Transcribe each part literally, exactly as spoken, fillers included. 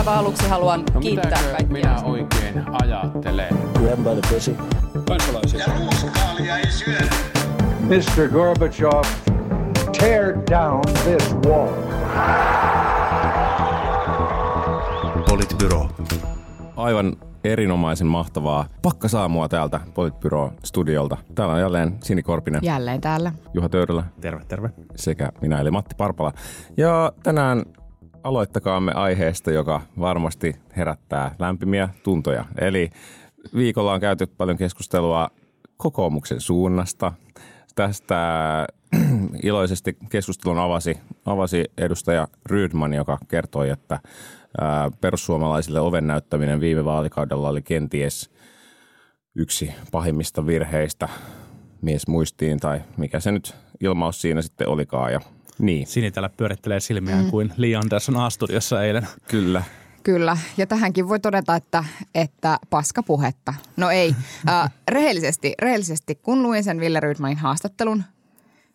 aivan aluksi haluan no, kiittää kaikkia. Minä oikein ajattelen? Grab by the pussy. Kansalaisia. Ja ruuskaalia ei syödä. mister Gorbachev, tear down this wall. Politbyro. Aivan erinomaisen mahtavaa pakkasaamua täältä Politbyro-studiolta. Täällä on jälleen Sini Korpinen. Jälleen täällä. Juha Töyrälä. Terve, terve. Sekä minä eli Matti Parpala. Ja tänään aloittakaamme aiheesta, joka varmasti herättää lämpimiä tuntoja. Eli viikolla on käyty paljon keskustelua kokoomuksen suunnasta. Tästä iloisesti keskustelun avasi, avasi edustaja Rydman, joka kertoi, että perussuomalaisille oven näyttäminen viime vaalikaudella oli kenties yksi pahimmista virheistä mies muistiin tai mikä se nyt ilmaus siinä sitten olikaan. Ja niin. Sini täällä pyörittelee silmiään mm. kuin Li Andersson A-studiossa eilen. Kyllä. Kyllä. Ja tähänkin voi todeta, että, että paskapuhetta. No ei. Äh, rehellisesti, rehellisesti, kun luin sen Ville Rydmanin haastattelun,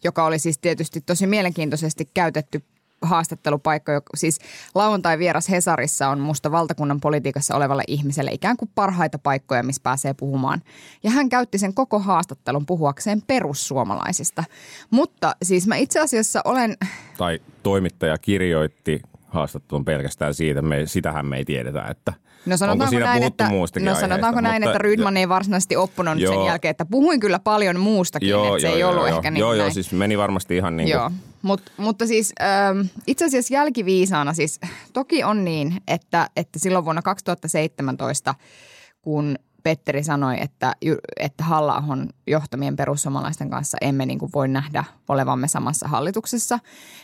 joka oli siis tietysti tosi mielenkiintoisesti käytetty haastattelupaikka, joka siis lauantai vieras Hesarissa on musta valtakunnan politiikassa olevalle ihmiselle ikään kuin parhaita paikkoja, missä pääsee puhumaan. Ja hän käytti sen koko haastattelun puhuakseen perussuomalaisista. Mutta siis mä itse asiassa olen... Tai toimittaja kirjoitti haastattelun pelkästään siitä, me, sitähän me ei tiedetä, että... No sanotaanko näin, että, no sanotaanko näin mutta, että Rydman ei varsinaisesti oppunut joo, sen jälkeen, että puhuin kyllä paljon muustakin, joo, että se joo, ei ollut joo, ehkä joo, niin joo, näin. Joo, siis meni varmasti ihan niin kuin... Mut, mutta siis ähm, itse asiassa jälkiviisaana siis toki on niin, että, että silloin vuonna kaksituhattaseitsemäntoista, kun Petteri sanoi, että, että Halla-ahon johtamien perussuomalaisten kanssa emme niin kuin voi nähdä olevamme samassa hallituksessa,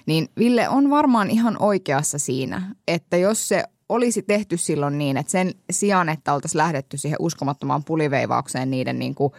niin Ville on varmaan ihan oikeassa siinä, että jos se olisi tehty silloin niin, että sen sijaan, että oltaisiin lähdetty siihen uskomattomaan puliveivaukseen niiden niin kuin,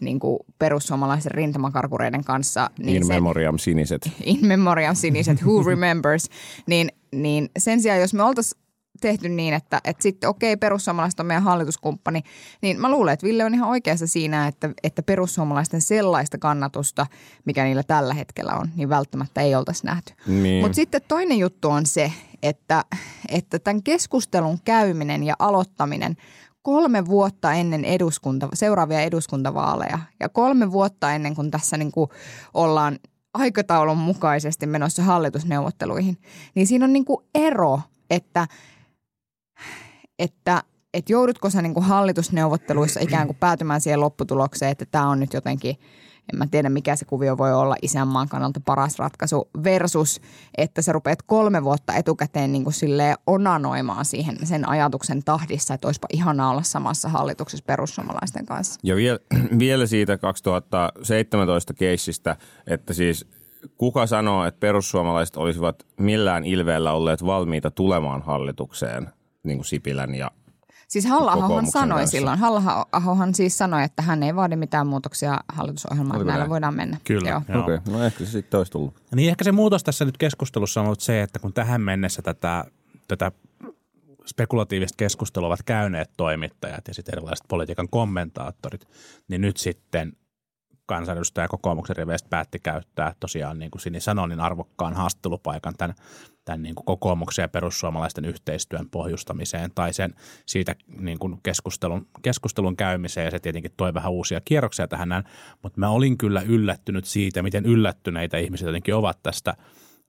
niin kuin perussuomalaisen rintamakarkureiden kanssa. Niin in memoriam siniset. In memoriam siniset, who remembers. niin, niin sen sijaan, jos me oltaisiin tehty niin, että, että sitten okei, okay, perussuomalaiset on meidän hallituskumppani, niin mä luulen, että Ville on ihan oikeassa siinä, että, että perussuomalaisten sellaista kannatusta, mikä niillä tällä hetkellä on, niin välttämättä ei oltaisi nähty. Niin. Mutta sitten toinen juttu on se, että, että tämän keskustelun käyminen ja aloittaminen kolme vuotta ennen eduskunta, seuraavia eduskuntavaaleja ja kolme vuotta ennen kuin tässä niin kuin ollaan aikataulun mukaisesti menossa hallitusneuvotteluihin, niin siinä on niin kuin ero, että, että, että joudutko sä niin kuin hallitusneuvotteluissa ikään kuin päätymään siihen lopputulokseen, että tämä on nyt jotenkin... En mä tiedä, mikä se kuvio voi olla isänmaan kannalta paras ratkaisu versus, että sä rupeat kolme vuotta etukäteen niin kuin silleen onanoimaan siihen sen ajatuksen tahdissa, että olisipa ihanaa olla samassa hallituksessa perussuomalaisten kanssa. Ja viel, vielä siitä kaksituhattaseitsemäntoista keissistä, että siis kuka sanoo, että perussuomalaiset olisivat millään ilveellä olleet valmiita tulemaan hallitukseen, niin kuin Sipilän ja Siis Halla-ahohan sanoi kanssa. silloin, Halla-ahohan siis sanoi, että hän ei vaadi mitään muutoksia hallitusohjelmaan, että näillä näin? voidaan mennä. Kyllä. Joo. Joo. Okei, no ehkä se sitten olisi tullut. Niin ehkä se muutos tässä nyt keskustelussa on ollut se, että kun tähän mennessä tätä, tätä spekulatiivista keskustelua ovat käyneet toimittajat ja sitten erilaiset politiikan kommentaattorit, niin nyt sitten kansanedustaja kokoomuksen riveistä päätti käyttää tosiaan niin kuin Sini sanoi, niin arvokkaan haastattelupaikan tämän tämän niin kuin kokoomuksen ja perussuomalaisten yhteistyön pohjustamiseen tai sen siitä niin kuin keskustelun, keskustelun käymiseen. Ja se tietenkin toi vähän uusia kierroksia tähän näin, mutta mä olin kyllä yllättynyt siitä, miten yllättyneitä ihmiset jotenkin ovat tästä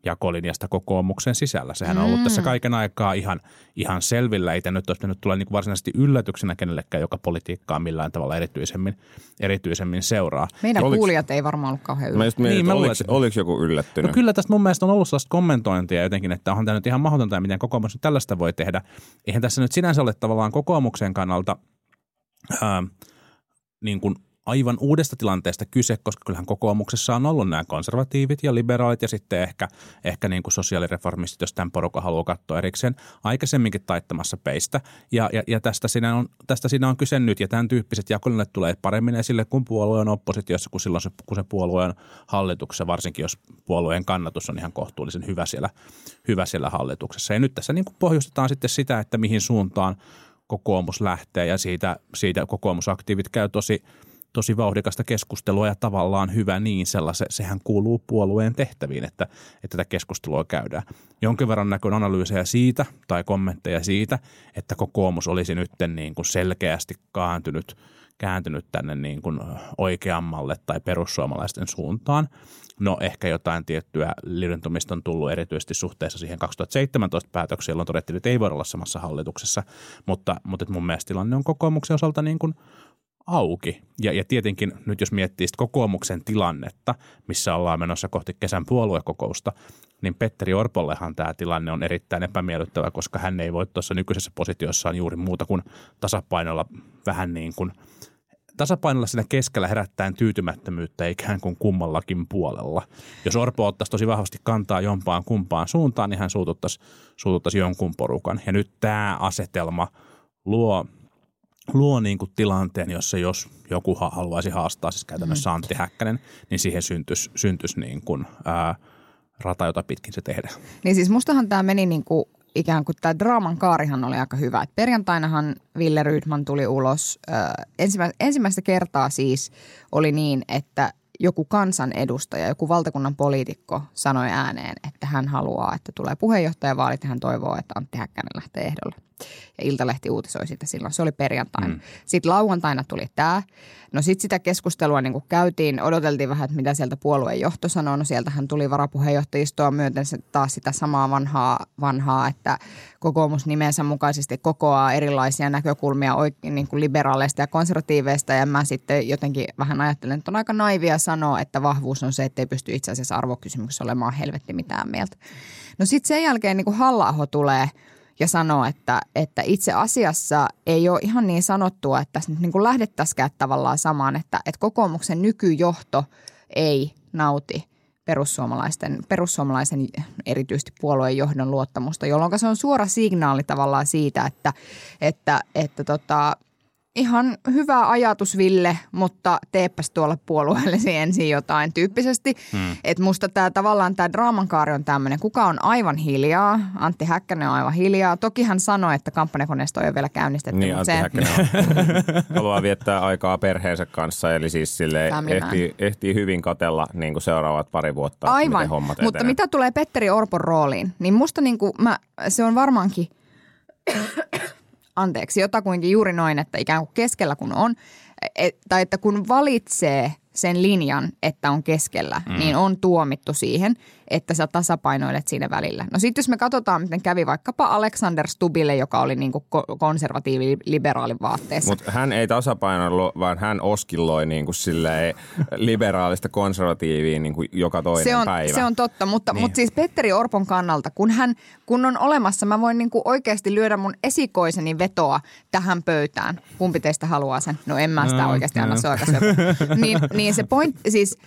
jakolinjasta kokoomuksen sisällä. Sehän on ollut mm. tässä kaiken aikaa ihan, ihan selvillä. Ei nyt olisi mennyt tulla niin kuin varsinaisesti yllätyksenä kenellekään, joka politiikkaa millään tavalla erityisemmin, erityisemmin seuraa. Meidän oliks, kuulijat ei varmaan ollut kauhean yllättynyt. Niin, oliko, oliko joku yllättynyt? No kyllä tästä mun mielestä on ollut sellaista kommentointia jotenkin, että onhan tämä nyt ihan mahdotonta ja miten kokoomus nyt tällaista voi tehdä. Eihän tässä nyt sinänsä ole tavallaan kokoomuksen kannalta ää, niin kuin aivan uudesta tilanteesta kyse, koska kyllähän kokoomuksessa on ollut nämä konservatiivit ja liberaalit ja sitten ehkä, ehkä niin kuin sosiaalireformistit, jos tämän porukan haluaa katsoa erikseen, aikaisemminkin taittamassa peistä. Ja, ja, ja tästä, siinä on, tästä siinä on kyse nyt ja tämän tyyppiset jakolinjat tulee paremmin esille, kun puolue on oppositiossa, kun silloin se, kun se puolue on hallituksessa, varsinkin jos puolueen kannatus on ihan kohtuullisen hyvä siellä, hyvä siellä hallituksessa. Ja nyt tässä niin kuin pohjustetaan sitten sitä, että mihin suuntaan kokoomus lähtee ja siitä, siitä kokoomusaktiivit käy tosi... tosi vauhdikasta keskustelua ja tavallaan hyvä niin, sellase, sehän kuuluu puolueen tehtäviin, että, että tätä keskustelua käydään. Jonkin verran näkyy analyysejä siitä tai kommentteja siitä, että kokoomus olisi nyt niin kuin selkeästi kääntynyt, kääntynyt tänne niin kuin oikeammalle tai perussuomalaisten suuntaan. No ehkä jotain tiettyä liudentumista on tullut erityisesti suhteessa siihen kaksituhattaseitsemäntoista päätöksiin, jolloin todettiin, että ei voida olla samassa hallituksessa, mutta, mutta mun mielestä tilanne on kokoomuksen osalta niin kuin auki. Ja, ja tietenkin nyt jos miettii kokoomuksen tilannetta, missä ollaan menossa kohti kesän puoluekokousta, niin Petteri Orpollehan tämä tilanne on erittäin epämiellyttävä, koska hän ei voi tuossa nykyisessä positiossaan juuri muuta kuin tasapainolla vähän niin kuin tasapainolla siinä keskellä herättäen tyytymättömyyttä ikään kuin kummallakin puolella. Jos Orpo ottaisi tosi vahvasti kantaa jompaan kumpaan suuntaan, niin hän suututtaisi, suututtaisi jonkun porukan. Ja nyt tämä asetelma luo... luo niin kuin tilanteen, jossa jos joku haluaisi haastaa, siis käytännössä Antti Häkkänen, niin siihen syntyisi, syntyisi niin kuin, ää, rata, jota pitkin se tehdään. Niin siis mustahan tämä meni niin kuin ikään kuin tämä draaman kaarihan oli aika hyvä. Et perjantainahan Ville Rydman tuli ulos. Ää, ensimmäistä, ensimmäistä kertaa siis oli niin, että joku kansanedustaja, joku valtakunnan poliitikko sanoi ääneen, että hän haluaa, että tulee puheenjohtajavaalit ja hän toivoo, että Antti Häkkänen lähtee ehdolle. Ja Iltalehti uutisoi sitä silloin. Se oli perjantaina. Mm. Sitten lauantaina tuli tämä. No sitten sitä keskustelua niin kun käytiin, odoteltiin vähän, että mitä sieltä puolueen johto sanoo. No sieltähän tuli varapuheenjohtajistoa myöten taas sitä samaa vanhaa, vanhaa että kokoomus nimensä mukaisesti kokoaa erilaisia näkökulmia oikein, niin kuin liberaaleista ja konservatiiveista. Ja mä sitten jotenkin vähän ajattelen, että on aika naivia sanoa, että vahvuus on se, että ei pysty itse asiassa arvokysymyksessä olemaan helvetti mitään mieltä. No sitten sen jälkeen niin kun Halla-aho tulee ja sanoo, että, että itse asiassa ei ole ihan niin sanottua, että tässä nyt niin kuin lähdettäisikään tavallaan samaan, että, että kokoomuksen nykyjohto ei nauti perussuomalaisten, perussuomalaisen erityisesti puolueen johdon luottamusta, jolloin se on suora signaali tavallaan siitä, että, että, että tota, ihan hyvä ajatus Ville, mutta teepäs tuolla puolueellesi ensin jotain tyyppisesti. Hmm. Että musta tää, tavallaan tämä draamankaari on tämmöinen, kuka on aivan hiljaa. Antti Häkkänen on aivan hiljaa. Toki hän sanoi, että kampanjakoneisto ei ole vielä käynnistetty. Niin, Antti Häkkänen on. Haluaa viettää aikaa perheensä kanssa, eli siis silleen ehtii, ehtii hyvin katella niin kuin seuraavat pari vuotta, aivan, miten hommat etenevät. Mutta mitä tulee Petteri Orpon rooliin, niin musta niin kuin mä, se on varmaankin... Anteeksi, jotakuinkin juuri noin, että ikään kuin keskellä kun on, et, tai että kun valitsee sen linjan, että on keskellä, mm. niin on tuomittu siihen, että sä tasapainoilet siinä välillä. No sitten jos me katsotaan, miten kävi vaikkapa Alexander Stubbille, joka oli niin kuin konservatiivi-liberaalin vaatteessa. Mutta hän ei tasapainoillut, vaan hän oskilloi niin kuin silleen liberaalista konservatiiviin niin kuin joka toinen se on, päivä. Se on totta, mutta, niin. mutta siis Petteri Orpon kannalta, kun, hän, kun on olemassa, mä voin niin kuin oikeasti lyödä mun esikoiseni vetoa tähän pöytään. Kumpi teistä haluaa sen? No en mä sitä no, oikeasti no. anna se oikeasti. Niin, niin se pointti siis...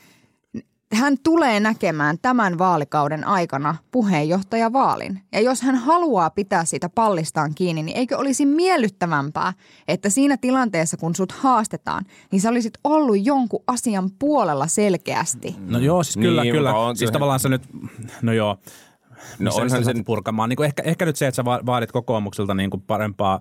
Hän tulee näkemään tämän vaalikauden aikana puheenjohtajavaalin. Ja jos hän haluaa pitää siitä pallistaan kiinni, niin eikö olisi miellyttävämpää, että siinä tilanteessa, kun sut haastetaan, niin sä olisit ollut jonkun asian puolella selkeästi. No joo, siis kyllä, niin, kyllä. On, siis tavallaan sä nyt, no joo. No onhan sen purkamaan. Niin ehkä, ehkä nyt se, että sä vaadit kokoomukselta niin kuin parempaa...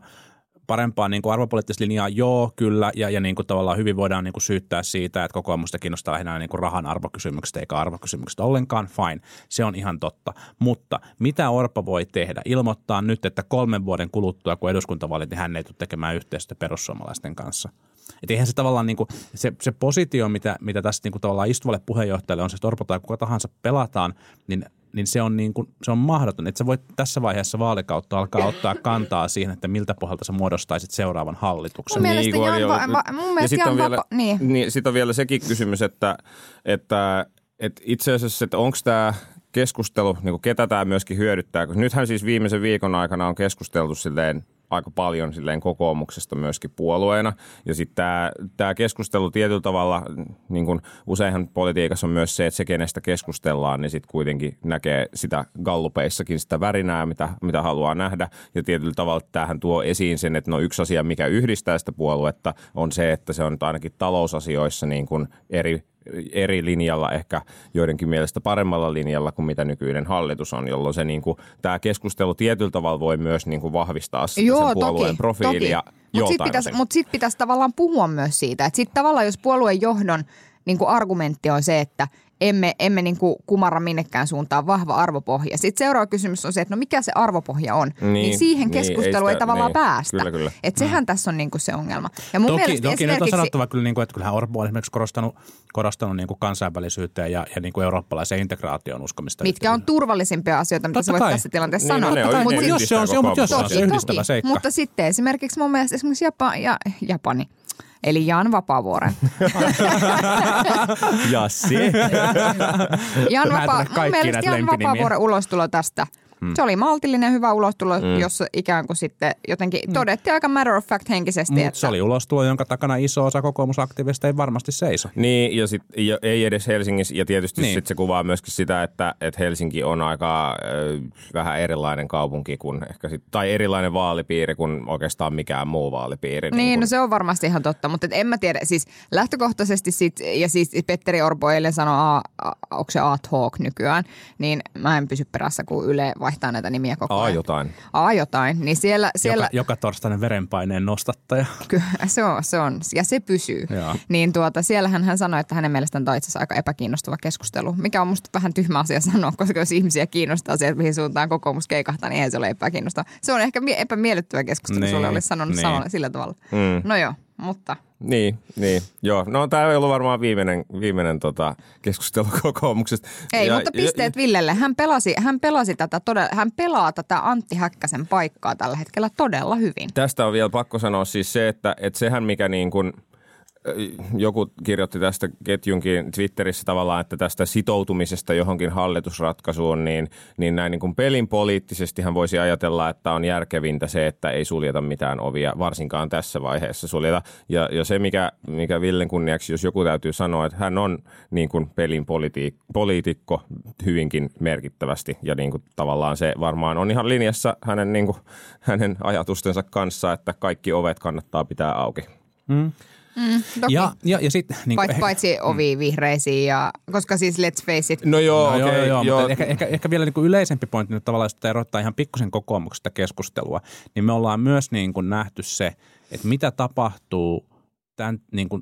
parempaa niin kuin arvopoliittista linjaa, joo, kyllä, ja, ja niin kuin tavallaan hyvin voidaan niin kuin syyttää siitä, että kokoomusta kiinnostaa lähinnä niin kuin rahan arvokysymykset eikä arvokysymykset ollenkaan, fine, se on ihan totta. Mutta mitä Orpo voi tehdä? Ilmoittaa nyt, että kolmen vuoden kuluttua, kun eduskuntavaalit, niin hän ei tule tekemään yhteistyötä perussuomalaisten kanssa. Että eihän se tavallaan niin kuin, se, se positio, mitä, mitä tässä niin kuin tavallaan istuvalle puheenjohtajalle on se, että Orpo tai kuka tahansa pelataan, niin niin se on, niin kuin, se on mahdoton. Että sä voit tässä vaiheessa vaalikautta alkaa ottaa kantaa siihen, että miltä pohjalta sä muodostaisit seuraavan hallituksen. Mun mielestä niin, Jan, va- va- mun mielestä Jan Vapaa... Niin. Niin, sitten on vielä sekin kysymys, että, että, että itse asiassa, että onko tämä keskustelu, niin kuin ketä tämä myöskin hyödyttää. Nythän siis viimeisen viikon aikana on keskusteltu silleen, aika paljon silleen kokoomuksesta myöskin puolueena. Ja sitten tämä keskustelu tietyllä tavalla, niin kun useinhan politiikassa on myös se, että se kenestä keskustellaan, niin sitten kuitenkin näkee sitä gallupeissakin sitä värinää, mitä, mitä haluaa nähdä. Ja tietyllä tavalla tämähän tuo esiin sen, että no yksi asia, mikä yhdistää sitä puoluetta, on se, että se on ainakin talousasioissa niin kun eri eri linjalla, ehkä joidenkin mielestä paremmalla linjalla kuin mitä nykyinen hallitus on, jolloin se niin kuin, tämä keskustelu tietyllä tavalla voi myös niin kuin vahvistaa sitä joo, sen puolueen toki, profiilia. Toki. Mutta sitten pitäisi sit pitäis tavallaan puhua myös siitä, että sitten tavallaan jos puolueen johdon niin kuin argumentti on se, että emme, emme niin kuin kumarra minnekään suuntaan, vahva arvopohja. Sitten seuraava kysymys on se, että no mikä se arvopohja on, niin, niin siihen keskusteluun niin, ei, ei tavallaan niin, päästä. Kyllä, kyllä. Että sehän mm. tässä on niin kuin se ongelma. Ja mun toki, mielestä toki esimerkiksi... nyt on sanottava kyllä, niin kuin, että kyllähän Orpo on esimerkiksi korostanut, korostanut niin kuin kansainvälisyyteen ja, ja niin kuin eurooppalaisen integraation uskomista. Mitkä yhteydessä on turvallisimpia asioita, mitä sä voit tässä tilanteessa niin, sanoa. No, mutta jos se on, mutta jos on se yhdistävä seikka. Mutta sitten esimerkiksi mun mielestä esimerkiksi Japan, ja, Japani. Eli Jan Vapaavuoren. Jassi. Jan Vapa- mun mielestä Jan Vapaavuoren ulostulo tästä. Hmm. Se oli maltillinen hyvä ulostulo, hmm. jossa ikään kuin sitten jotenkin hmm. todettiin aika matter of fact -henkisesti. Mutta että... se oli ulostulo, jonka takana iso osa kokoomusaktiivista ei varmasti seiso. Niin, ja sit, ja, ei edes Helsingissä. Ja tietysti niin. sit se kuvaa myöskin sitä, että, että Helsinki on aika äh, vähän erilainen kaupunki kuin ehkä sit, tai erilainen vaalipiiri kuin oikeastaan mikään muu vaalipiiri. Niin, niin kun... no se on varmasti ihan totta, mutta en mä tiedä. Siis lähtökohtaisesti sit, ja siis Petteri Orpo eilen sanoi, onko se ad hoc nykyään, niin mä en pysy perässä kuin Yle vaihtaa näitä nimiä koko ajan. A jotain. A jotain. Niin siellä, siellä... Joka, joka torstainen verenpaineen nostattaja. Kyllä, se on. Se on. Ja se pysyy. Jaa. Niin tuota, siellähän hän sanoi, että hänen mielestään tämä on itse asiassa aika epäkiinnostava keskustelu, mikä on musta vähän tyhmä asia sanoa, koska jos ihmisiä kiinnostaa se, mihin suuntaan kokoomus keikahtaa, niin ei se ole epäkiinnostava. Se on ehkä epämiellyttävä keskustelu, niin, sulle olisi sanonut niin. sanoa sillä tavalla. Mm. No joo, mutta... Niin, niin, joo. No tämä ei ollut varmaan viimeinen, viimeinen tota, keskustelu kokoomuksesta. Ei, ja, mutta pisteet ja, Villelle. Hän pelasi, hän pelasi tätä todella, hän pelaa tätä Antti Häkkäsen paikkaa tällä hetkellä todella hyvin. Tästä on vielä pakko sanoa siis se, että, että sehän mikä niin kuin, joku kirjoitti tästä ketjunkin Twitterissä tavallaan, että tästä sitoutumisesta johonkin hallitusratkaisuun, niin, niin näin niin kuin pelin poliittisestihan voisi ajatella, että on järkevintä se, että ei suljeta mitään ovia, varsinkaan tässä vaiheessa suljeta. Ja, ja se, mikä, mikä Villen kunniaksi, jos joku täytyy sanoa, että hän on niin kuin pelin politi- poliitikko hyvinkin merkittävästi ja niin kuin tavallaan se varmaan on ihan linjassa hänen, niin kuin, hänen ajatustensa kanssa, että kaikki ovet kannattaa pitää auki. Mm. Mm, ja, ja, ja sit, niin Pait, ehkä, paitsi ovi vihreisiin, ja, koska siis let's face it. No joo, no okei. Okay, joo, joo. Ehkä, ehkä, ehkä vielä niin kuin yleisempi pointti nyt tavallaan, että erottaa ihan pikkusen kokoomuksesta keskustelua, niin me ollaan myös niin kuin nähty se, että mitä tapahtuu tämän, niin kuin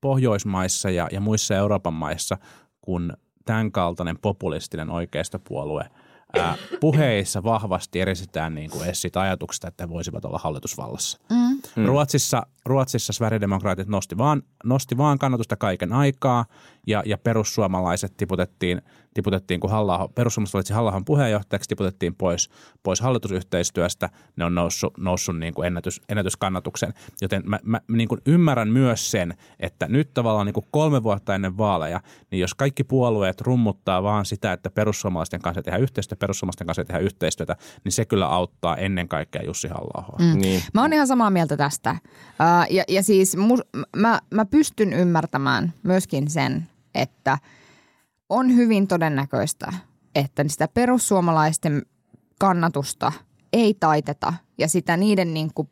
Pohjoismaissa ja, ja muissa Euroopan maissa, kun tämän kaltainen populistinen oikeistopuolue Ää, puheissa vahvasti eristetään niin kuin edes siitä ajatuksesta, että he voisivat olla hallitusvallassa. Mm. Ruotsissa, Ruotsissa sverigedemokraatit nosti vaan, nosti vaan kannatusta kaiken aikaa ja, ja perussuomalaiset tiputettiin, tiputettiin kun Halla-aho, perussuomalaiset valitsi Halla-ahon puheenjohtajaksi, tiputettiin pois, pois hallitusyhteistyöstä. Ne on noussut, noussut niin kuin ennätys, ennätyskannatuksen, joten mä, mä niin kuin ymmärrän myös sen, että nyt tavallaan niin kuin kolme vuotta ennen vaaleja, niin jos kaikki puolueet rummuttaa vaan sitä, että perussuomalaisten kanssa tehdään yhteistyötä, perussuomalaisten kanssa tehdä yhteistyötä, niin se kyllä auttaa ennen kaikkea Jussi Halla-ahoa. Mm. Niin. Mä oon ihan samaa mieltä tästä. Ää, ja, ja siis mu, mä, mä pystyn ymmärtämään myöskin sen, että on hyvin todennäköistä, että sitä perussuomalaisten kannatusta ei taiteta ja sitä niiden niin kuin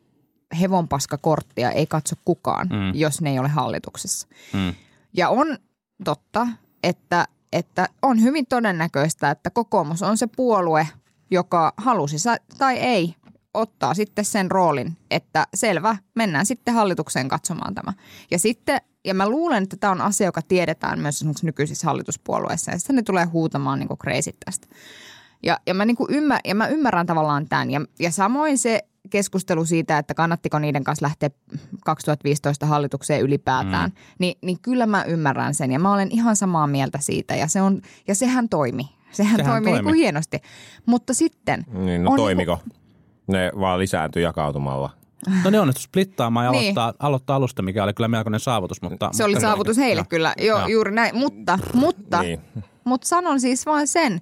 hevonpaskakorttia ei katso kukaan, mm. jos ne ei ole hallituksessa. Mm. Ja on totta, että että on hyvin todennäköistä, että kokoomus on se puolue, joka halusi tai ei ottaa sitten sen roolin, että selvä, mennään sitten hallitukseen katsomaan tämä. Ja sitten, ja mä luulen, että tämä on asia, joka tiedetään myös esimerkiksi nykyisissä hallituspuolueissa, ja sitten ne tulee huutamaan niin kuin kreisit tästä. Ja, ja, mä, niin kuin ymmär, ja mä ymmärrän tavallaan tämän, ja, ja samoin se keskustelu siitä, että kannattiko niiden kanssa lähteä kaksituhattaviisitoista hallitukseen ylipäätään, mm. niin, niin kyllä mä ymmärrän sen ja mä olen ihan samaa mieltä siitä ja, se on, ja sehän toimi. Sehän, sehän toimi, toimi. Niin kuin hienosti. Mutta sitten... Niin, no toimiko? Niin kuin... Ne vaan lisääntyi jakautumalla. No ne onnistu splittaamaan ja niin. aloittaa, aloittaa alusta, mikä oli kyllä melkoinen saavutus. Mutta, se mutta oli saavutus heille ja, kyllä, joo, ja. juuri näin. Mutta, mutta, niin. mutta sanon siis vaan sen,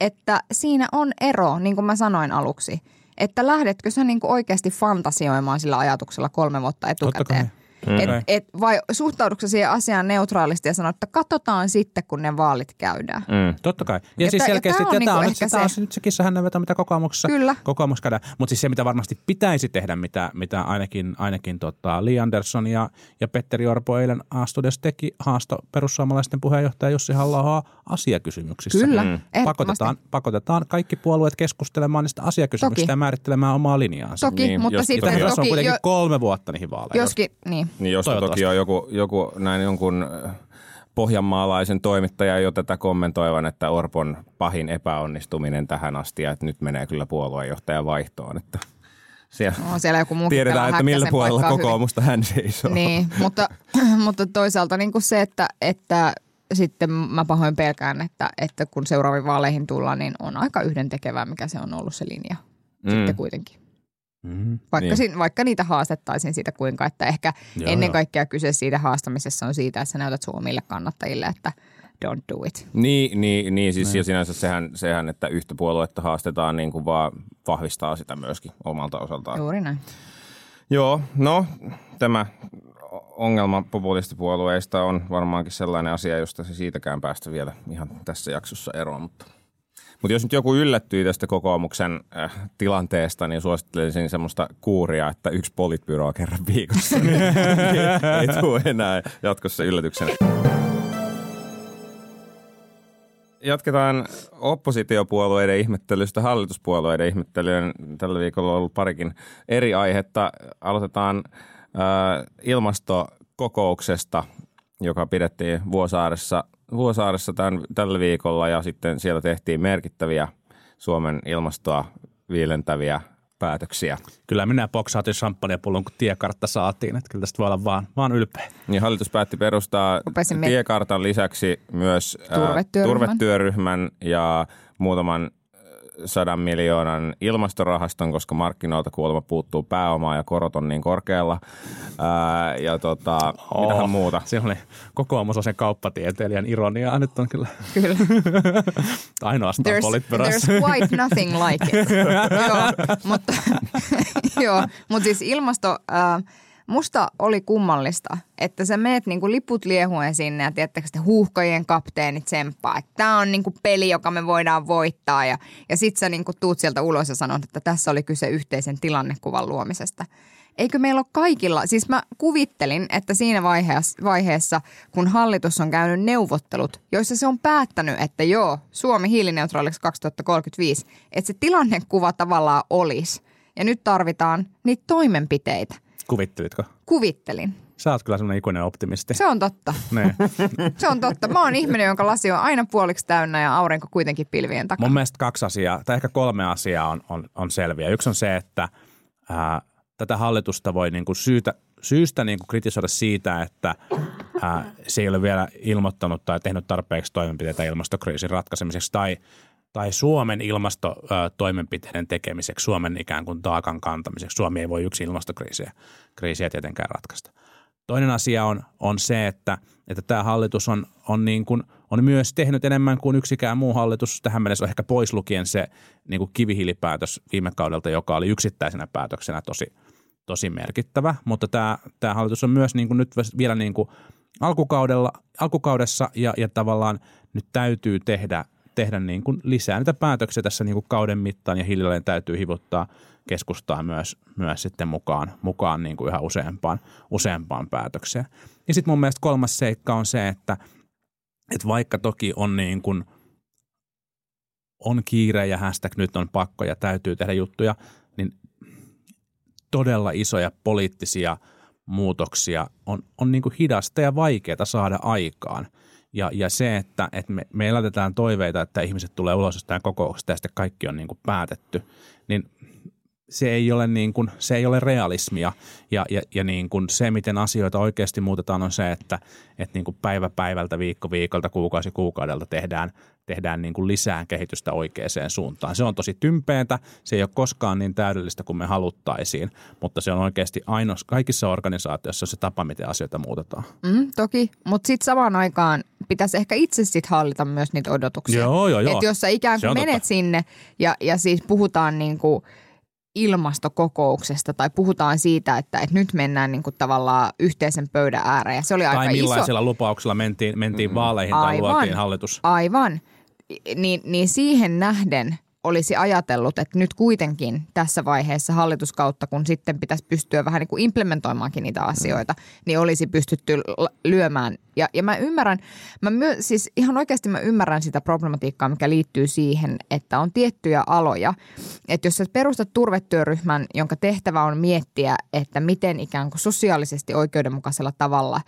että siinä on ero, niin kuin mä sanoin aluksi. Että lähdetkö sä niin kuin oikeasti fantasioimaan sillä ajatuksella kolme vuotta etukäteen? Mm. Et, et, vai suhtaudutko siihen asiaan neutraalisti ja sanoa, että katsotaan sitten, kun ne vaalit käydään. Mm. Totta kai. Ja, ja siis selkeästi, ja tämä on, ja tämä on, niinku on nyt se, se, se kissahännänveto, mitä kokoomuksessa, kokoomuksessa käydään. Mutta siis se, mitä varmasti pitäisi tehdä, mitä, mitä ainakin, ainakin tota, Li Andersson ja, ja Petteri Orpo eilen A-Studios teki, haasto perussuomalaisten puheenjohtaja Jussi Halla-ahoa asiakysymyksissä. Kyllä, mm. pakotetaan, pakotetaan kaikki puolueet keskustelemaan niistä asiakysymyksistä toki. Ja määrittelemään omaa linjaansa. Toki, niin, mutta sitten toki, toki, on kuitenkin jo, kolme vuotta niihin vaaleihin. Joskin, niin. Niin josta toki on joku, joku näin jonkun pohjanmaalaisen toimittaja jo tätä kommentoivan, että Orpon pahin epäonnistuminen tähän asti ja että nyt menee kyllä puolueenjohtajan vaihtoon, että siellä, no, siellä joku tiedetään, että millä puolella kokoomusta hyvin. Hän seisoo. Niin, mutta, mutta toisaalta niin kuin se, että, että sitten mä pahoin pelkään, että, että kun seuraaviin vaaleihin tullaan, niin on aika yhdentekevää, mikä se on ollut se linja mm. sitten kuitenkin. Mm-hmm. Vaikka, niin. vaikka niitä haastettaisiin siitä kuinka, että ehkä joo, ennen kaikkea joo. kyse siitä haastamisessa on siitä, että sä näytät sun omille kannattajille, että don't do it. Niin, niin, niin siis no. ja sinänsä sehän, sehän, että yhtä puoluetta haastetaan niin kuin vaan vahvistaa sitä myöskin omalta osaltaan. Juuri näin. Joo, no tämä ongelma populistipuolueista on varmaankin sellainen asia, josta se siitäkään päästä vielä ihan tässä jaksossa eroon, mutta... Mutta jos nyt joku yllättyi tästä kokoomuksen äh, tilanteesta, niin suosittelisin semmoista kuuria, että yksi politbyroa kerran viikossa. Niin ei, ei tule enää jatkossa yllätyksenä. Jatketaan oppositiopuolueiden ihmettelystä hallituspuolueiden ihmettelyyn. Tällä viikolla on ollut parikin eri aihetta. Aloitetaan äh, ilmastokokouksesta, joka pidettiin Vuosaaressa. Vuosaaressa tämän, tällä viikolla ja sitten siellä tehtiin merkittäviä Suomen ilmastoa viilentäviä päätöksiä. Kyllä minä poksaatin champagnepullon, kun tiekartta saatiin, että kyllä tästä voi olla vaan, vaan ylpeä. Niin hallitus päätti perustaa Rupesimme. tiekartan lisäksi myös turvetyöryhmän. turvetyöryhmän ja muutaman sadan miljoonan ilmastorahaston, koska markkinoilta kuolema puuttuu pääomaa ja korot on niin korkealla. Ää, ja tota, oh, mitähän muuta? Se oli kokoomusosen kauppatieteilijän ironiaa nyt on kyllä. Kyllä. Ainoastaan politbyrossa. There's quite nothing like it. Joo, mutta joo, mut siis ilmasto... Ää, musta oli kummallista, että sä meet niinku liput liehuen sinne ja tiedättekö sitten huuhkajien kapteeni tsemppaa. Että tää on niinku peli, joka me voidaan voittaa ja, ja sit sä niinku tuut sieltä ulos ja sanot, että tässä oli kyse yhteisen tilannekuvan luomisesta. Eikö meillä ole kaikilla, siis mä kuvittelin, että siinä vaiheessa, vaiheessa, kun hallitus on käynyt neuvottelut, joissa se on päättänyt, että joo, Suomi hiilineutraaliksi kaksituhattakolmekymmentäviisi, että se tilannekuva tavallaan olisi. Ja nyt tarvitaan niitä toimenpiteitä. Kuvittelitko? Kuvittelin. Sä oot kyllä semmoinen ikuinen optimisti. Se on totta. Ne. Se on totta. Mä oon ihminen, jonka lasi on aina puoliksi täynnä ja aurinko kuitenkin pilvien takana. Mun mielestä kaksi asiaa, tai ehkä kolme asiaa on, on, on selviä. Yksi on se, että ää, tätä hallitusta voi niinku syytä, syystä niinku kritisoida siitä, että ää, se ei ole vielä ilmoittanut tai tehnyt tarpeeksi toimenpiteitä ilmastokriisin ratkaisemiseksi tai tai Suomen ilmastotoimenpiteiden tekemiseksi, Suomen ikään kuin taakan kantamiseksi. Suomi ei voi yksi ilmastokriisiä kriisiä tietenkään ratkaista. Toinen asia on, on se, että, että tämä hallitus on, on, niin kuin, on myös tehnyt enemmän kuin yksikään muu hallitus. Tähän mennessä on ehkä pois lukien se niin kuin kivihiilipäätös viime kaudelta, joka oli yksittäisenä päätöksenä tosi, tosi merkittävä. Mutta tämä, tämä hallitus on myös niin kuin nyt vielä niin kuin alkukaudella, alkukaudessa ja, ja tavallaan nyt täytyy tehdä tehdä niin kuin lisää niitä päätöksiä tässä niin kuin kauden mittaan ja hiljalleen täytyy hivuttaa keskustaa myös, myös sitten mukaan, mukaan niin kuin yhä useampaan, useampaan päätökseen. Ja sitten mun mielestä kolmas seikka on se, että, että vaikka toki on, niin kuin, on kiire ja hashtag nyt on pakko ja täytyy tehdä juttuja, niin todella isoja poliittisia muutoksia on, on niin kuin hidasta ja vaikeaa saada aikaan. Ja, ja se, että, että me, me elätetään toiveita, että ihmiset tulee ulos jostain kokouksesta ja sitten kaikki on niin kuin päätetty, niin se ei ole, niin kuin, se ei ole realismia. Ja, ja, ja niin kuin se, miten asioita oikeasti muutetaan, on se, että, että niin kuin päivä päivältä, viikko viikolta, kuukausi kuukaudelta tehdään, tehdään niin kuin lisää kehitystä oikeaan suuntaan. Se on tosi tympeätä, se ei ole koskaan niin täydellistä kuin me haluttaisiin, mutta se on oikeasti ainoa kaikissa organisaatioissa se tapa, miten asioita muutetaan. Mm, toki, mutta sitten samaan aikaan pitäisi ehkä itse sit hallita myös niitä odotuksia. Joo, joo, joo. Että jos sä ikään kuin menet totta. sinne ja, ja siis puhutaan niin kuin ilmastokokouksesta tai puhutaan siitä, että, että nyt mennään niin kuin tavallaan yhteisen pöydän ääreen. Ja se oli aika tai millaisilla iso... lupauksilla mentiin, mentiin mm. vaaleihin tai aivan, luotiin hallitus. Aivan. Ni, niin siihen nähden olisi ajatellut, että nyt kuitenkin tässä vaiheessa hallituskautta, kun sitten pitäisi pystyä vähän niin kuin implementoimaankin niitä asioita, niin olisi pystytty lyömään. Ja, ja mä ymmärrän, mä myö, siis ihan oikeasti mä ymmärrän sitä problematiikkaa, mikä liittyy siihen, että on tiettyjä aloja. Että jos sä perustat turvetyöryhmän, jonka tehtävä on miettiä, että miten ikään kuin sosiaalisesti oikeudenmukaisella tavalla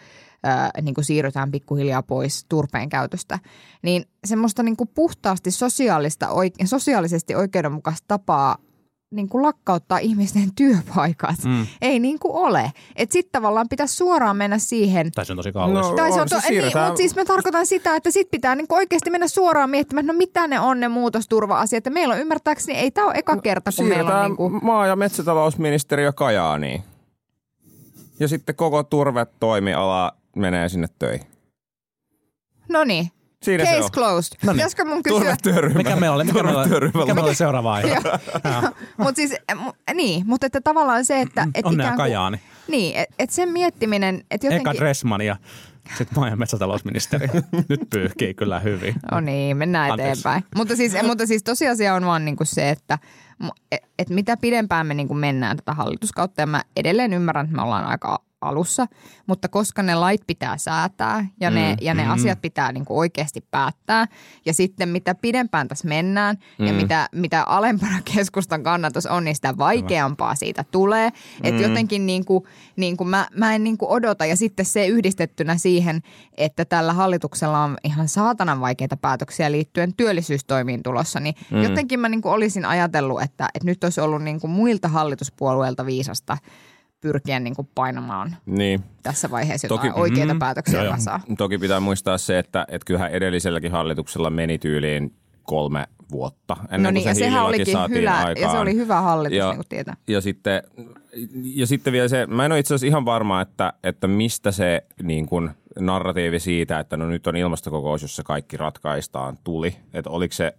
ää, niin kuin siirrytään pikkuhiljaa pois turpeen käytöstä, niin semmoista niin kuin puhtaasti sosiaalista, oike, sosiaalisesti oikeudenmukaista tapaa niin kuin lakkauttaa ihmisten työpaikat. Mm. Ei niin kuin ole. Että sitten tavallaan pitäisi suoraan mennä siihen. Tai se on tosi kallis. No, tai se on to- se niin, mutta siis mä tarkoitan sitä, että sitten pitää niin kuin oikeasti mennä suoraan miettimään, että no mitä ne on ne muutosturva-asiat. Ja meillä on ymmärtääkseni, ei tämä ole eka kerta, kun siirretään meillä on niin kuin... maa- ja metsätalousministeriö Kajaaniin. Ja sitten koko turvetoimiala menee sinne töihin. No niin. Siinä case closed. No niin. Mun kysyä... Mikä meillä oli? Mikä meillä oli, mikä meillä oli seuraava aihe? Mutta siis, niin, mutta että tavallaan se, että... Et onnea ikään kuin, Kajaani. Niin, että et sen miettiminen, että jotenkin... Eka Dressman ja sitten maa- ja metsätalousministeri. Nyt pyyhkii kyllä hyvin. No niin, mennään eteenpäin. Mutta siis, mutta siis tosiasia on vaan niinku se, että et, et mitä pidempään me niinku mennään tätä hallituskautta, ja mä edelleen ymmärrän, että me ollaan aika... alussa, mutta koska ne lait pitää säätää ja ne, mm, ja ne mm. asiat pitää niin kuin oikeasti päättää ja sitten mitä pidempään tässä mennään mm. ja mitä, mitä alempana keskustan kannatus on, niin sitä vaikeampaa siitä tulee. Mm. Että jotenkin niin kuin, niin kuin mä, mä en niin kuin odota ja sitten se yhdistettynä siihen, että tällä hallituksella on ihan saatanan vaikeita päätöksiä liittyen työllisyystoimiin tulossa, niin mm. jotenkin mä niin kuin olisin ajatellut, että, että nyt olisi ollut niin kuin muilta hallituspuolueilta viisasta pyrkiä niin kuin painamaan niin tässä vaiheessa jotain toki, oikeita mm, päätöksiä joo, kasaa. Toki pitää muistaa se, että et kyllähän edelliselläkin hallituksella meni tyyliin kolme vuotta. Ennen no niin, se ja sehän olikin hylä, ja se oli hyvä hallitus, ja, niin kuin tietää. Ja sitten, ja sitten vielä se, mä en ole itse asiassa ihan varma, että, että mistä se niin kuin narratiivi siitä, että no nyt on ilmastokokous, jossa kaikki ratkaistaan, tuli. Että oliko se...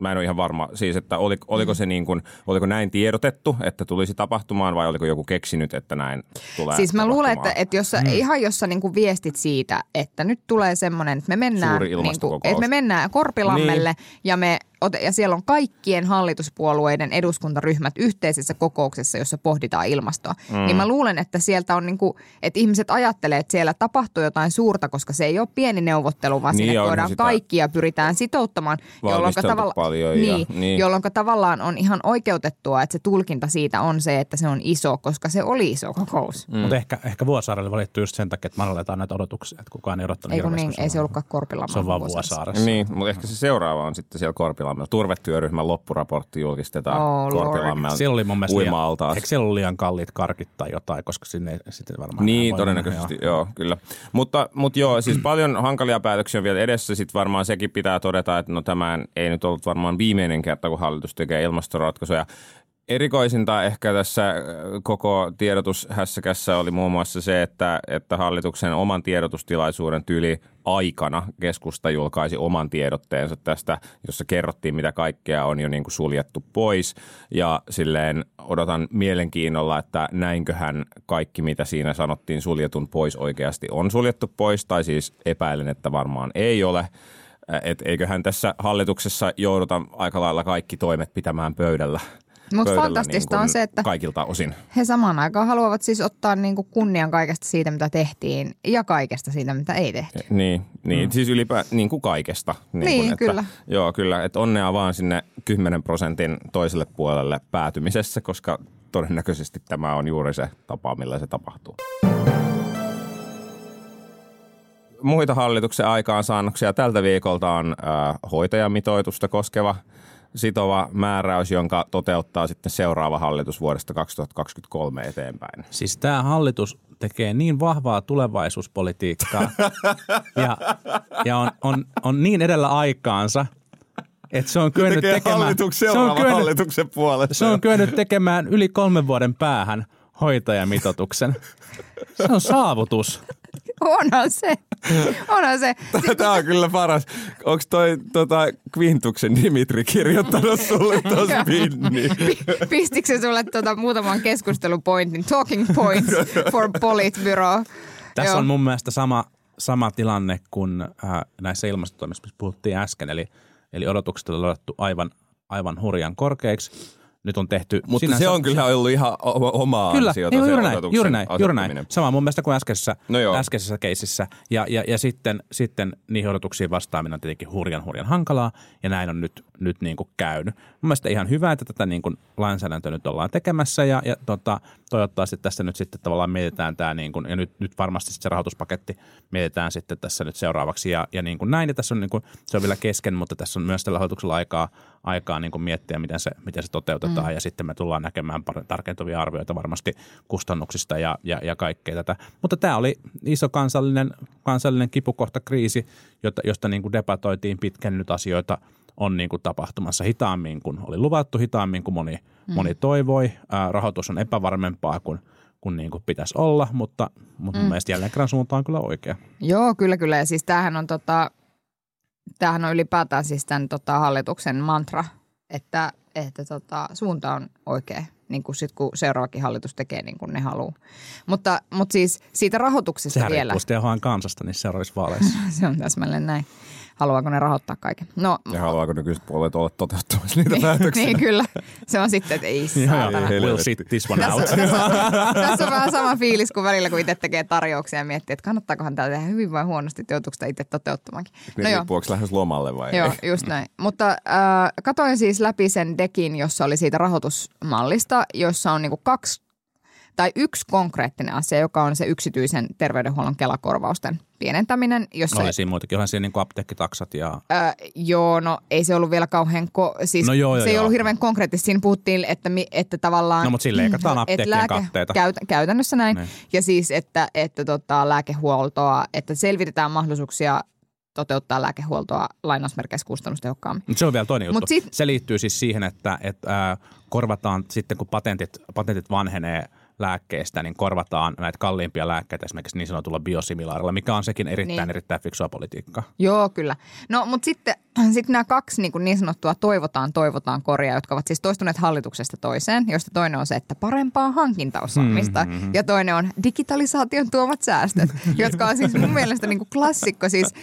Mä en ole ihan varma, siis että oliko, oliko se niin kuin, oliko näin tiedotettu, että tulisi tapahtumaan vai oliko joku keksinyt, että näin tulee siis mä luulen, että, että jos sä, hmm. ihan jos sä niin kuin viestit siitä, että nyt tulee semmoinen, että me mennään, niin kuin, että me mennään Korpilammelle niin. ja me... Ja siellä on kaikkien hallituspuolueiden eduskuntaryhmät yhteisessä kokouksessa, jossa pohditaan ilmastoa. Mm. Niin mä luulen, että sieltä on niin kuin, että ihmiset ajattelee, että siellä tapahtuu jotain suurta, koska se ei ole pieni neuvottelu, vaan niin sinne voidaan kaikki ja pyritään sitouttamaan. Jolloin tavalla, niin, niin. Jolloin tavallaan on ihan oikeutettua, että se tulkinta siitä on se, että se on iso, koska se oli iso kokous. Mm. Mutta ehkä, ehkä Vuosaarelle valittu just sen takia, että manaletaan näitä odotuksia, että kukaan ei odottanut. Ei, niin, ei se ollutkaan Korpilammaa. Se on vaan Vuosaaressa. Niin, mutta ehkä se seuraava on sitten siellä Korpilammaa. Turvetyöryhmän loppuraportti julkistetaan oh, Korpilammella. Siellä oli mun mielestä liian, eikö siellä ollut liian kalliit karkit tai jotain, koska sinne sitten varmaan... Niin, todennäköisesti, joo. joo, kyllä. Mutta, mutta joo, siis paljon hankalia päätöksiä on vielä edessä. Sitten varmaan sekin pitää todeta, että no tämä ei nyt ollut varmaan viimeinen kerta, kun hallitus tekee ilmastoratkaisuja. Erikoisinta ehkä tässä koko tiedotushässäkässä oli muun muassa se, että, että hallituksen oman tiedotustilaisuuden tyyli aikana keskusta julkaisi oman tiedotteensa tästä, jossa kerrottiin, mitä kaikkea on jo niin kuin suljettu pois. Ja silleen odotan mielenkiinnolla, että näinköhän kaikki, mitä siinä sanottiin suljetun pois oikeasti on suljettu pois, tai siis epäilen, että varmaan ei ole. Et eiköhän tässä hallituksessa jouduta aika lailla kaikki toimet pitämään pöydällä. Mutta fantastista niin on se, että kaikilta osin. He samaan aikaan haluavat siis ottaa niin kuin kunnian kaikesta siitä, mitä tehtiin ja kaikesta siitä, mitä ei tehty. Niin, niin mm. siis ylipä niin kuin kaikesta. Niin, niin kuin, että, kyllä. Joo, kyllä. Että onnea vaan sinne kymmenen prosentin toiselle puolelle päätymisessä, koska todennäköisesti tämä on juuri se tapa, millä se tapahtuu. Muita hallituksen aikaansaannoksia tältä viikolta on äh, hoitajamitoitusta koskeva sitova määräys, jonka toteuttaa sitten seuraava hallitus vuodesta kaksituhattakaksikymmentäkolme eteenpäin. Siis tämä hallitus tekee niin vahvaa tulevaisuuspolitiikkaa ja, ja on, on, on niin edellä aikaansa, että se on kyennyt tekemään, se on kyennyt, se on kyennyt tekemään yli kolmen vuoden päähän hoitajamitoituksen. Se on saavutus. Onhan se. Onhan se. Tämä on kyllä paras. Onko toi tota, Quintuksen Dimitri kirjoittanut sulle tuossa pinniin? Pistikö se sulle tota, muutaman keskustelupointin, talking points for politbyro? Tässä on mun mielestä sama, sama tilanne kuin äh, näissä ilmastotoimissa, missä puhuttiin äsken. Eli, eli odotukset on odotettu aivan, aivan hurjan korkeiksi. Nyt on tehty. Mutta sinänsä... se on kyllä ollut ihan omaa ansiota. Kyllä, juuri näin, juuri näin, juuri näin. Sama mun mielestä kuin äskeisessä, no äskeisessä keisissä. Ja, ja, ja sitten, sitten niihin odotuksiin vastaaminen on tietenkin hurjan hurjan hankalaa, ja näin on nyt, nyt niin kuin käynyt. Mun mielestä ihan hyvä, että tätä niin kuin lainsäädäntöä nyt ollaan tekemässä, ja, ja tota, toivottavasti tässä nyt sitten tavallaan mietitään tämä, niin kuin, ja nyt, nyt varmasti se rahoituspaketti mietitään sitten tässä nyt seuraavaksi, ja, ja niin kuin näin, ja tässä on niin kuin, se on vielä kesken, mutta tässä on myös tällä rahoituksella aikaa, aikaa niin kuin miettiä, miten se, miten se toteutetaan, mm. ja sitten me tullaan näkemään tarkentuvia arvioita varmasti kustannuksista ja, ja, ja kaikkea tätä. Mutta tämä oli iso kansallinen, kansallinen kipukohtakriisi, jota, josta niin kuin debatoitiin pitkän, nyt asioita on niin kuin tapahtumassa hitaammin kuin oli luvattu, hitaammin kuin moni, mm. moni toivoi. Ää, rahoitus on epävarmempaa kuin, kuin, niin kuin pitäisi olla, mutta, mutta mm. mielestäni jälleen kerran suunta on kyllä oikea. Joo, kyllä kyllä. Ja siis tämähän on tota... Tämähän on ylipäätään siis tämän tota, hallituksen mantra, että, että tota, suunta on oikea, niin kuin sitten kun seuraavakin hallitus tekee niin kuin ne haluaa. Mutta, mutta siis siitä rahoituksesta sehän vielä. Sehän riippuu T H:n kansasta niissä seuraavissa vaaleissa. Se on täsmälleen näin. Haluaako ne rahoittaa kaiken? No, ja haluaako nykyiset puolueet olla toteuttamassa niitä päätöksiä? Niin kyllä. Se on sitten, että ei saatana. We'll sit this one out. Tässä, tässä, on, tässä on vähän sama fiilis kuin välillä, kun itse tekee tarjouksia ja miettii, että kannattaakohan tämä tehdä hyvin vai huonosti, että joutuuko sitä itse toteuttamaankin. No niin riippuuko lähes lomalle vai joo, ei? Just näin. Mutta äh, katoin siis läpi sen dekin, jossa oli siitä rahoitusmallista, jossa on niinku kaksi tai yksi konkreettinen asia, joka on se yksityisen terveydenhuollon Kela-korvausten pienentäminen. Jossa... No oli siinä muitakin, olihan siinä niin kuin apteekkitaksat ja... Öö, joo, no ei se ollut vielä kauhean... Ko- siis no joo, joo, se ei joo. ollut hirveän konkreettisesti. Siinä puhuttiin, että, mi- että tavallaan... No mutta siinä leikataan apteekkien lääke- katteita. Käyt- käytännössä näin. Niin. Ja siis, että, että tota, lääkehuoltoa, että selvitetään mahdollisuuksia toteuttaa lääkehuoltoa lainausmerkeissä kustannustehokkaammin. Se on vielä toinen juttu. Sit... Se liittyy siis siihen, että, että äh, korvataan sitten, kun patentit, patentit vanhenee... lääkkeistä, niin korvataan näitä kalliimpia lääkkeitä esimerkiksi niin sanotulla biosimilaarilla, mikä on sekin erittäin, niin. erittäin fiksua politiikkaa. Joo, kyllä. No, mutta sitten sit nämä kaksi niin, niin sanottua toivotaan, toivotaan korjaa, jotka ovat siis toistuneet hallituksesta toiseen, josta toinen on se, että parempaa hankintaosaamista, mm-hmm. ja toinen on digitalisaation tuomat säästöt, jotka on siis mun mielestä niin kuin klassikko. Siis,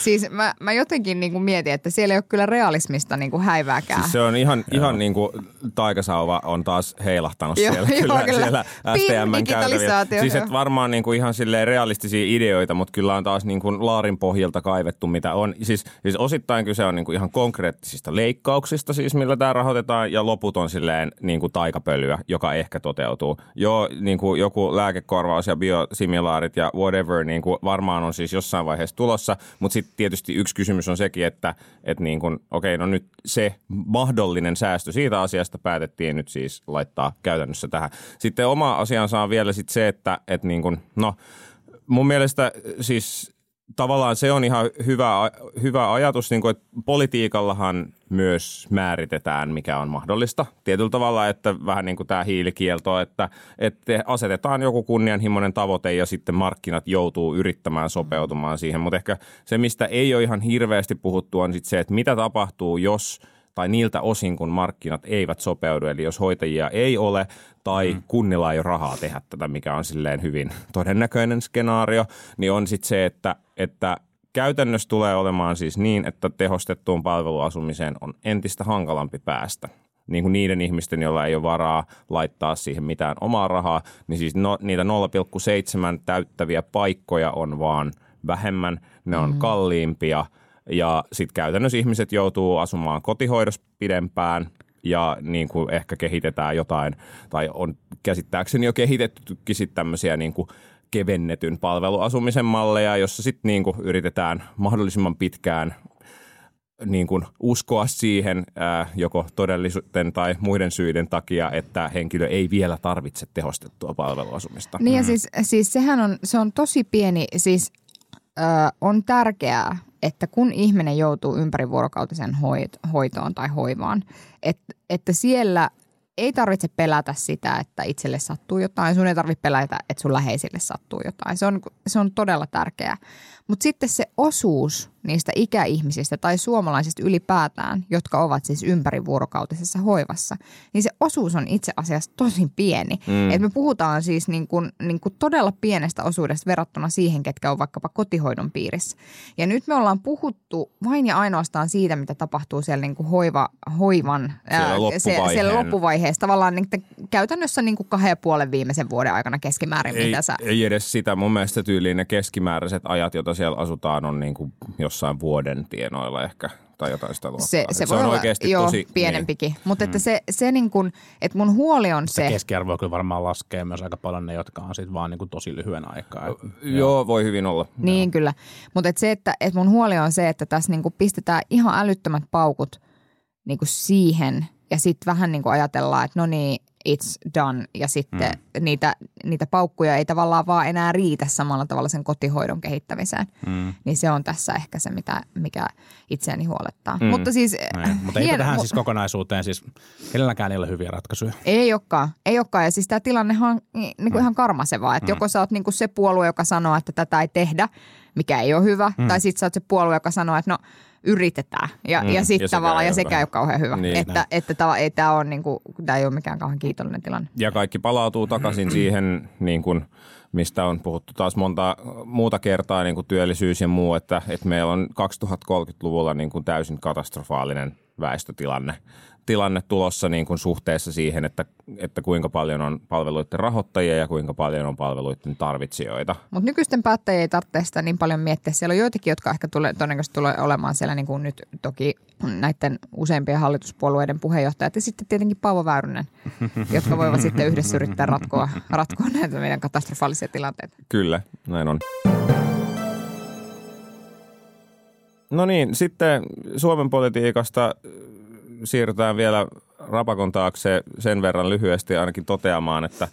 siis mä, mä jotenkin niin kuin mietin, että siellä ei ole kyllä realismista niin kuin häivääkään. Siis se on ihan, ihan niin kuin taikasauva on taas heilahtanut joo, siellä. Joo, kyllä, kyllä. Siellä S T M:n käytäviä. Siis et varmaan niinku ihan silleen realistisia ideoita, mutta kyllä on taas niinku laarin pohjalta kaivettu, mitä on. Siis, siis osittain kyse on niinku ihan konkreettisista leikkauksista, siis millä tämä rahoitetaan, ja loput on silleen niinku taikapölyä, joka ehkä toteutuu. Joo, niinku joku lääkekorvaus ja biosimilaarit ja whatever niinku varmaan on siis jossain vaiheessa tulossa, mutta sitten tietysti yksi kysymys on sekin, että et niinku, okei, no nyt se mahdollinen säästö siitä asiasta päätettiin nyt siis laittaa käytännössä tähän. Sitten oma asiansa on vielä sit se, että et niin kun, no, mun mielestä siis tavallaan se on ihan hyvä, hyvä ajatus, niin kun, että politiikallahan myös määritetään, mikä on mahdollista. Tietyllä tavalla, että vähän niin kuin tämä hiilikielto, että, että asetetaan joku kunnianhimoinen tavoite ja sitten markkinat joutuu yrittämään sopeutumaan siihen. Mutta ehkä se, mistä ei ole ihan hirveästi puhuttu, on sit se, että mitä tapahtuu, jos... tai niiltä osin, kun markkinat eivät sopeudu, eli jos hoitajia ei ole tai mm. kunnilla ei ole rahaa tehdä tätä, mikä on silleen hyvin todennäköinen skenaario, niin on sitten se, että, että käytännössä tulee olemaan siis niin, että tehostettuun palveluasumiseen on entistä hankalampi päästä. Niin kuin niiden ihmisten, joilla ei ole varaa laittaa siihen mitään omaa rahaa, niin siis no, niitä nolla pilkku seitsemän täyttäviä paikkoja on vaan vähemmän, ne on mm. kalliimpia. Ja sitten käytännössä ihmiset joutuu asumaan kotihoidossa pidempään ja niin kuin ehkä kehitetään jotain, tai on käsittääkseni jo kehitettykin sitten tämmöisiä niin kuin kevennetyn palveluasumisen malleja, jossa sitten niin kuin yritetään mahdollisimman pitkään niin kuin uskoa siihen ää, joko todellisuuden tai muiden syiden takia, että henkilö ei vielä tarvitse tehostettua palveluasumista. Niin ja siis, siis sehän on, se on tosi pieni, siis ää, on tärkeää, että kun ihminen joutuu ympärivuorokautisen hoitoon tai hoivaan, että, että siellä ei tarvitse pelätä sitä, että itselle sattuu jotain. Sun ei tarvitse pelätä, että sun läheisille sattuu jotain. Se on, se on todella tärkeää. Mutta sitten se osuus niistä ikäihmisistä tai suomalaisista ylipäätään, jotka ovat siis ympärivuorokautisessa hoivassa, niin se osuus on itse asiassa tosi pieni. Mm. Et me puhutaan siis niin kuin, niin kuin todella pienestä osuudesta verrattuna siihen, ketkä on vaikkapa kotihoidon piirissä. Ja nyt me ollaan puhuttu vain ja ainoastaan siitä, mitä tapahtuu siellä niin kuin hoiva, hoivan ää, loppuvaiheessa. Se, siellä loppuvaiheessa. Tavallaan niin, käytännössä niin kuin kahden ja puolen viimeisen vuoden aikana keskimäärin. Ei, mitä sä... ei edes sitä. Mun mielestä tyyliin ne keskimääräiset ajat, joita siellä asutaan, on niin kuin jossain vuoden tienoilla ehkä tai jotain sitä luokkaa. Se, se, se on oikeasti joo, tosi... pienempikin. Niin. Mutta että mm. se, se niin kuin, että mun huoli on se... se keskiarvoa kyllä varmaan laskee myös aika paljon ne, jotka on sit vaan niin kuin tosi lyhyen aikaa. Joo, joo, voi hyvin olla. Niin joo. Kyllä. Mutta että se, että, että mun huoli on se, että tässä niin kuin pistetään ihan älyttömät paukut niin kuin siihen ja sitten vähän niin kuin ajatellaan, että no niin, it's done. Ja sitten mm. niitä, niitä paukkuja ei tavallaan vaan enää riitä samalla tavalla sen kotihoidon kehittämiseen. Mm. Niin se on tässä ehkä se, mitä, mikä itseäni huolettaa. Mm. Mutta siis... Näin. Mutta hien... ei tähän siis kokonaisuuteen siis kenelläkään ei ole hyviä ratkaisuja. Ei olekaan. Ei olekaan. Ja siis tämä tilannehan on niin kuin ihan karmasevaa. Että mm. joko sä oot niin kuin se puolue, joka sanoo, että tätä ei tehdä, mikä ei ole hyvä. Mm. Tai sitten sä oot se puolue, joka sanoo, että no... yritetään. Ja, mm, ja sitten tavallaan, ja sekään ei ole kauhean hyvä. Niin. Että, että tämä ei, tämä on niin kuin, tämä ei ole mikään kauhean kiitollinen tilanne. Ja kaikki palautuu takaisin siihen, niin kuin, mistä on puhuttu taas monta muuta kertaa, niin kuin työllisyys ja muu, että, että meillä on kaksituhattakolmekymmentäluvulla niin kuin täysin katastrofaalinen väestötilanne tilanne tulossa niin kuin suhteessa siihen, että, että kuinka paljon on palveluiden rahoittajia ja kuinka paljon on palveluiden tarvitsijoita. Mutta nykyisten päättäjien ei tarvitse sitä niin paljon miettiä. Siellä on joitakin, jotka ehkä tulee, todennäköisesti tulee olemaan siellä niin kuin nyt toki näiden useimpien hallituspuolueiden puheenjohtajat ja sitten tietenkin Paavo Väyrynen, jotka voivat sitten yhdessä yrittää ratkoa, ratkoa näitä meidän katastrofaalisia tilanteita. Kyllä, näin on. No niin, sitten Suomen politiikasta siirrytään vielä rapakon taakse sen verran lyhyesti ainakin toteamaan, että,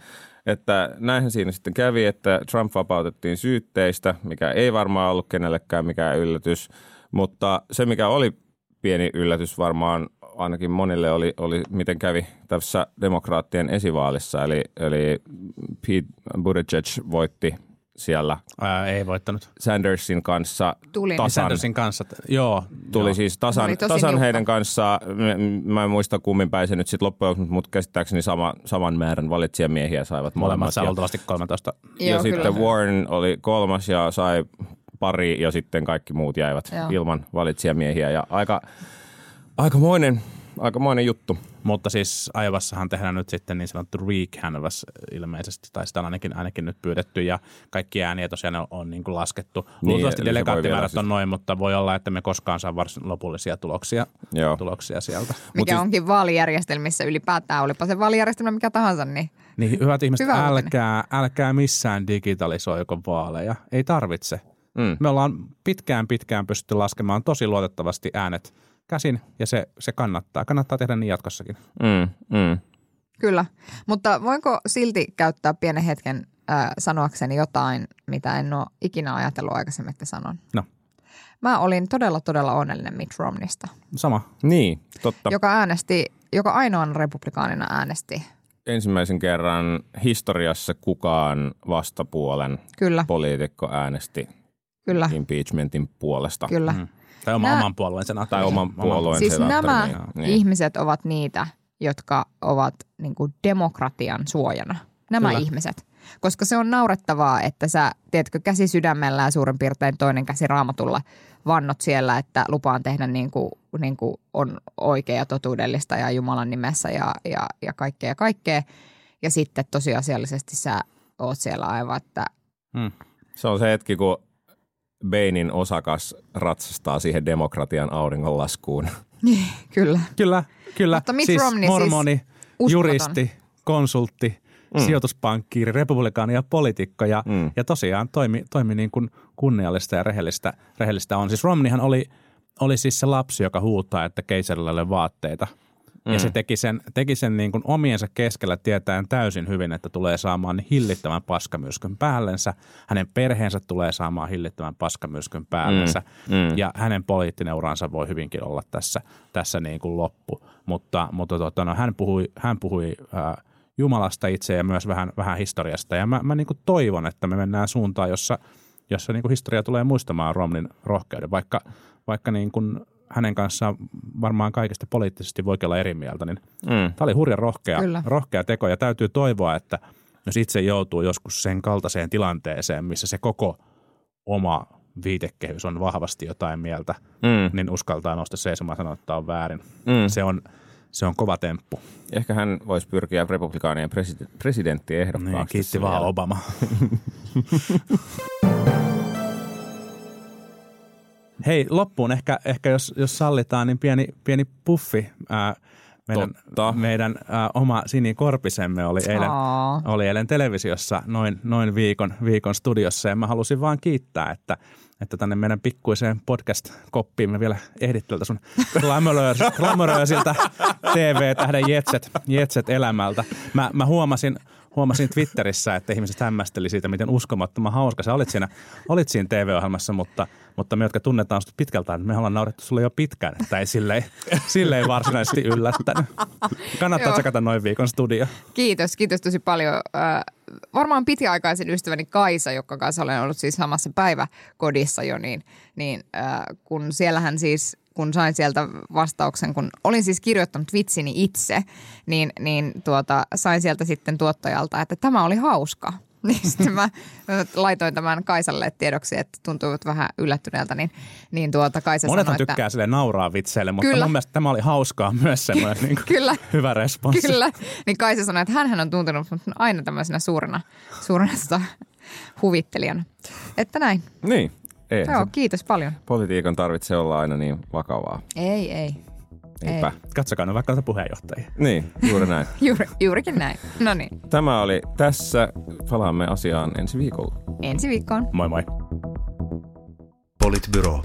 että näinhän siinä sitten kävi, että Trump vapautettiin syytteistä, mikä ei varmaan ollut kenellekään mikään yllätys, mutta se mikä oli pieni yllätys varmaan ainakin monille oli, oli miten kävi tässä demokraattien esivaalissa, eli, eli Pete Buttigieg voitti siellä. Ää, ei voittanut. Sandersin kanssa Tuli. tasan. Sandersin kanssa, joo. Tuli joo. Siis tasan, tasan heidän kanssaan. Mä en muista kummin päin se nyt sitten loppujen, mutta käsittääkseni sama, saman määrän valitsijamiehiä saivat molemmat. Molemmat saa kolmetoista. Ja joo, sitten kyllä. Warren oli kolmas ja sai pari ja sitten kaikki muut jäivät joo. ilman valitsijamiehiä. Ja aika, aikamoinen, aikamoinen juttu. Mutta siis Iowassahan tehdään nyt sitten niin sanottu re-canvas ilmeisesti, tai sitä on ainakin, ainakin nyt pyydetty, ja kaikki ääniä tosiaan on, on niin kuin laskettu. Luultavasti niin, delegaattimäärät on noin, mutta voi olla, että me koskaan saa varsin lopullisia tuloksia, tuloksia sieltä. Mikä Mut onkin vaalijärjestelmissä ylipäätään, olipa se vaalijärjestelmä mikä tahansa, niin... Niin, hyvät ihmiset, hyvä älkää, älkää missään digitalisoiko vaaleja, ei tarvitse. Mm. Me ollaan pitkään pitkään pystytty laskemaan tosi luotettavasti äänet käsin, ja se, se kannattaa. Kannattaa tehdä niin jatkossakin. Mm, mm. Kyllä, mutta voinko silti käyttää pienen hetken äh, sanoakseni jotain, mitä en ole ikinä ajatellut aikaisemmin, että sanon? No. Mä olin todella, todella onnellinen Mitt Romneysta. Sama. Niin, totta. Joka äänesti, joka ainoan republikaanina äänesti. Ensimmäisen kerran historiassa kukaan vastapuolen Kyllä. poliitikko äänesti Kyllä. impeachmentin puolesta. Kyllä. Mm. Tai oman, Nä... oman puolueensa. Tai oman puolueensa. Siis nämä niin. ihmiset ovat niitä, jotka ovat niin kuin demokratian suojana. Nämä Kyllä. ihmiset. Koska se on naurettavaa, että sä teetkö käsi sydämellä ja suurin piirtein toinen käsi raamatulla vannot siellä, että lupaan tehdä niin kuin, niin kuin on oikea totuudellista ja Jumalan nimessä ja, ja, ja kaikkea ja kaikkea. Ja sitten tosiasiallisesti sä oot siellä aivan, että... Hmm. Se on se hetki, kun... Bainin osakas ratsastaa siihen demokratian auringonlaskuun. Kyllä. Kyllä, kyllä. Mutta Mitt siis Romney, mormoni, siis juristi, konsultti, mm. sijoituspankkiiri, republikaani ja poliitikko ja, mm. ja tosiaan toimi, toimi niin kuin kunniallista ja rehellistä, rehellistä on. Siis Romneyhan oli, oli siis se lapsi, joka huutaa, että keisarilla ei ole vaatteita. Mm. Ja se teki sen, teki sen niin kuin omiensa keskellä tietäen täysin hyvin, että tulee saamaan hillittävän paskamyrskyn päällensä. Hänen perheensä tulee saamaan hillittävän paskamyrskyn päällensä. Mm. Mm. Ja hänen poliittinen uransa voi hyvinkin olla tässä, tässä niin kuin loppu. Mutta, mutta tota, no, hän puhui, hän puhui ää, Jumalasta itse ja myös vähän, vähän historiasta. Ja mä, mä niin kuin toivon, että me mennään suuntaan, jossa, jossa niin kuin historia tulee muistamaan Romneyn rohkeuden, vaikka, vaikka niin kuin hänen kanssaan varmaan kaikesta poliittisesti voi olla eri mieltä, niin mm. tämä oli hurjan rohkea, rohkea teko ja täytyy toivoa, että jos itse joutuu joskus sen kaltaiseen tilanteeseen, missä se koko oma viitekehys on vahvasti jotain mieltä, mm. niin uskaltaa nousta seisomaan ja sanoa, että tämä on väärin. Mm. Se on, se on kova temppu. Ehkä hän voisi pyrkiä republikaanien president, presidenttiehdokkaaksi. Niin, kiitti vaan Obama. Hei, loppuun ehkä, ehkä jos, jos sallitaan, niin pieni, pieni puffi. Ää, meidän meidän ää, oma Sini Korpisemme oli eilen, oli eilen televisiossa noin, noin viikon, viikon studiossa. Ja mä halusin vaan kiittää, että, että tänne meidän pikkuiseen podcast-koppiin me vielä ehdit tältä sun glamoröisiltä T V-tähden jetset, jetset elämältä. Mä, mä huomasin... Huomasin Twitterissä, että ihmiset hämmästeli siitä, miten uskomattoman hauska sä olit siinä, olit siinä T V-ohjelmassa, mutta, mutta me, jotka tunnetaan sut pitkältä, niin me ollaan naurettu sulle jo pitkään, että ei silleen, silleen varsinaisesti yllättänyt. Kannattaa tsekata noin viikon studio. Kiitos, kiitos tosi paljon. Varmaan pitkäaikaisen ystäväni Kaisa, joka kanssa olen ollut siis samassa päiväkodissa jo, niin, niin kun siellähän siis... kun sain sieltä vastauksen, kun olin siis kirjoittanut vitsini itse, niin, niin tuota, sain sieltä sitten tuottajalta, että tämä oli hauska. Niin sitten mä laitoin tämän Kaisalle tiedoksi, että tuntuivat vähän yllättyneeltä, niin, niin tuota Kaisa sanoi, että... Monethan tykkää silleen nauraa vitseille, mutta kyllä. Mun mielestä tämä oli hauskaa myös semmoinen niin kuin kyllä. Hyvä responssi. Kyllä, niin Kaisa sanoi, että hänhän on tuntunut aina tämmöisenä suurena, suurena huvittelijana. Että näin. Niin. Ei, joo, kiitos paljon. Politiikan tarvitsee olla aina niin vakavaa. Ei, ei. Eipä. Ei. Katsokaa, no vaikka puheenjohtajia. Niin, juuri näin. Juuri, juurikin näin. No niin. Tämä oli tässä. Palaamme asiaan ensi viikolla. Ensi viikkoon. Moi moi. Politbyro.